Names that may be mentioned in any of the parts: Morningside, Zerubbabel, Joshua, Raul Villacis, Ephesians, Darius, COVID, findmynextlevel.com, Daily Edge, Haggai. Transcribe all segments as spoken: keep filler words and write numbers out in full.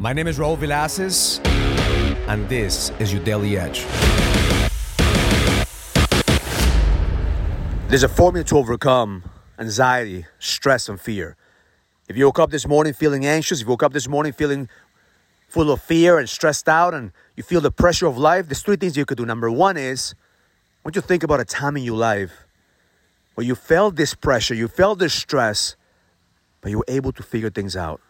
My name is Raul Villacis, and this is your Daily Edge. There's a formula to overcome anxiety, stress, and fear. If you woke up this morning feeling anxious, if you woke up this morning feeling full of fear and stressed out, and you feel the pressure of life, there's three things you could do. Number one is, I want you to think about a time in your life where you felt this pressure, you felt this stress, but you were able to figure things out.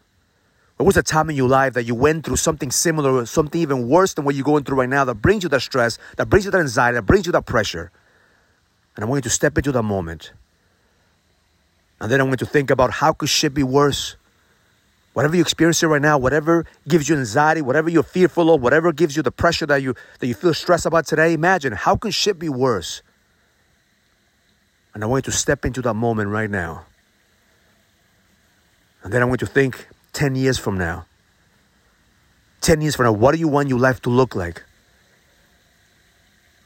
What was a time in your life that you went through something similar or something even worse than what you're going through right now that brings you that stress, that brings you that anxiety, that brings you that pressure? And I want you to step into that moment. And then I want you to think about how could shit be worse? Whatever you're experiencing right now, whatever gives you anxiety, whatever you're fearful of, whatever gives you the pressure that you that you feel stressed about today, imagine, how could shit be worse? And I want you to step into that moment right now. And then I want you to think, ten years from now, ten years from now, what do you want your life to look like?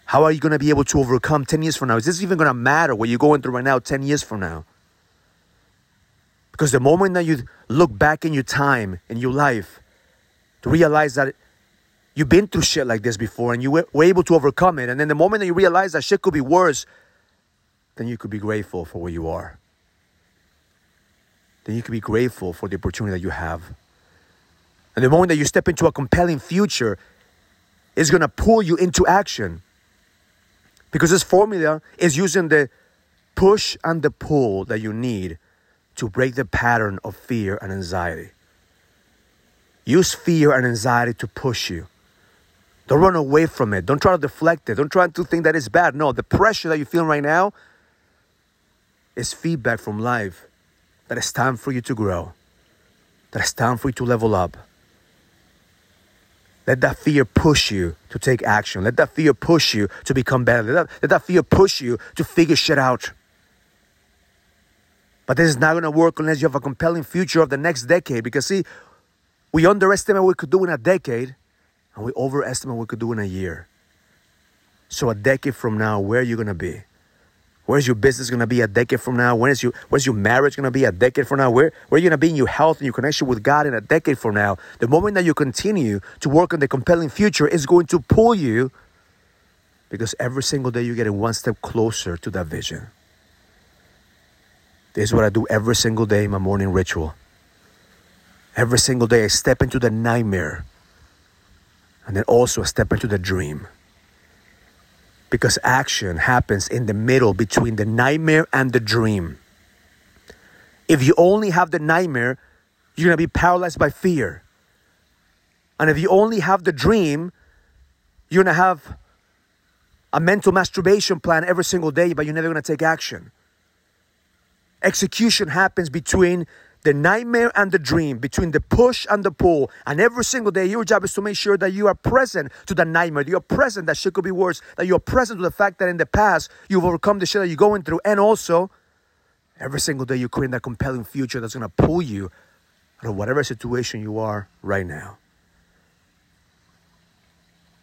How are you going to be able to overcome ten years from now? Is this even going to matter what you're going through right now ten years from now? Because the moment that you look back in your time, in your life, to realize that you've been through shit like this before and you were able to overcome it, and then the moment that you realize that shit could be worse, then you could be grateful for where you are. Then you can be grateful for the opportunity that you have. And the moment that you step into a compelling future is going to pull you into action. Because this formula is using the push and the pull that you need to break the pattern of fear and anxiety. Use fear and anxiety to push you. Don't run away from it. Don't try to deflect it. Don't try to think that it's bad. No, the pressure that you're feeling right now is feedback from life. That it's time for you to grow. That it's time for you to level up. Let that fear push you to take action. Let that fear push you to become better. Let that, let that fear push you to figure shit out. But this is not going to work unless you have a compelling future of the next decade. Because see, we underestimate what we could do in a decade. And we overestimate what we could do in a year. So a decade from now, where are you going to be? Where's your business going to be a decade from now? When is your, where's your marriage going to be a decade from now? Where, where are you going to be in your health and your connection with God in a decade from now? The moment that you continue to work on the compelling future is going to pull you, because every single day you're getting one step closer to that vision. This is what I do every single day in my morning ritual. Every single day I step into the nightmare, and then also I step into the dream. Because action happens in the middle between the nightmare and the dream. If you only have the nightmare, you're going to be paralyzed by fear. And if you only have the dream, you're going to have a mental masturbation plan every single day, but you're never going to take action. Execution happens between the nightmare and the dream, between the push and the pull. And every single day, your job is to make sure that you are present to the nightmare, that you're present that shit could be worse, that you're present to the fact that in the past, you've overcome the shit that you're going through. And also, every single day, you're creating that compelling future that's going to pull you out of whatever situation you are right now.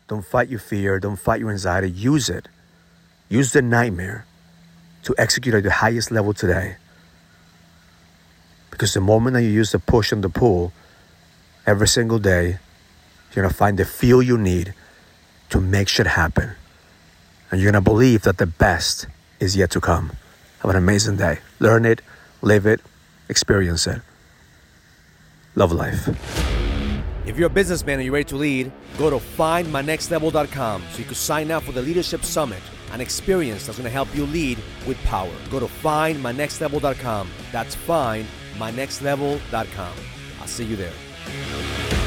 Don't fight your fear. Don't fight your anxiety. Use it. Use the nightmare to execute at the highest level today. Because the moment that you use the push and the pull, every single day, you're going to find the fuel you need to make shit happen. And you're going to believe that the best is yet to come. Have an amazing day. Learn it, live it, experience it. Love life. If you're a businessman and you're ready to lead, go to find my next level dot com so you can sign up for the Leadership Summit, an experience that's going to help you lead with power. Go to find my next level dot com. That's find my next level dot com. I'll see you there.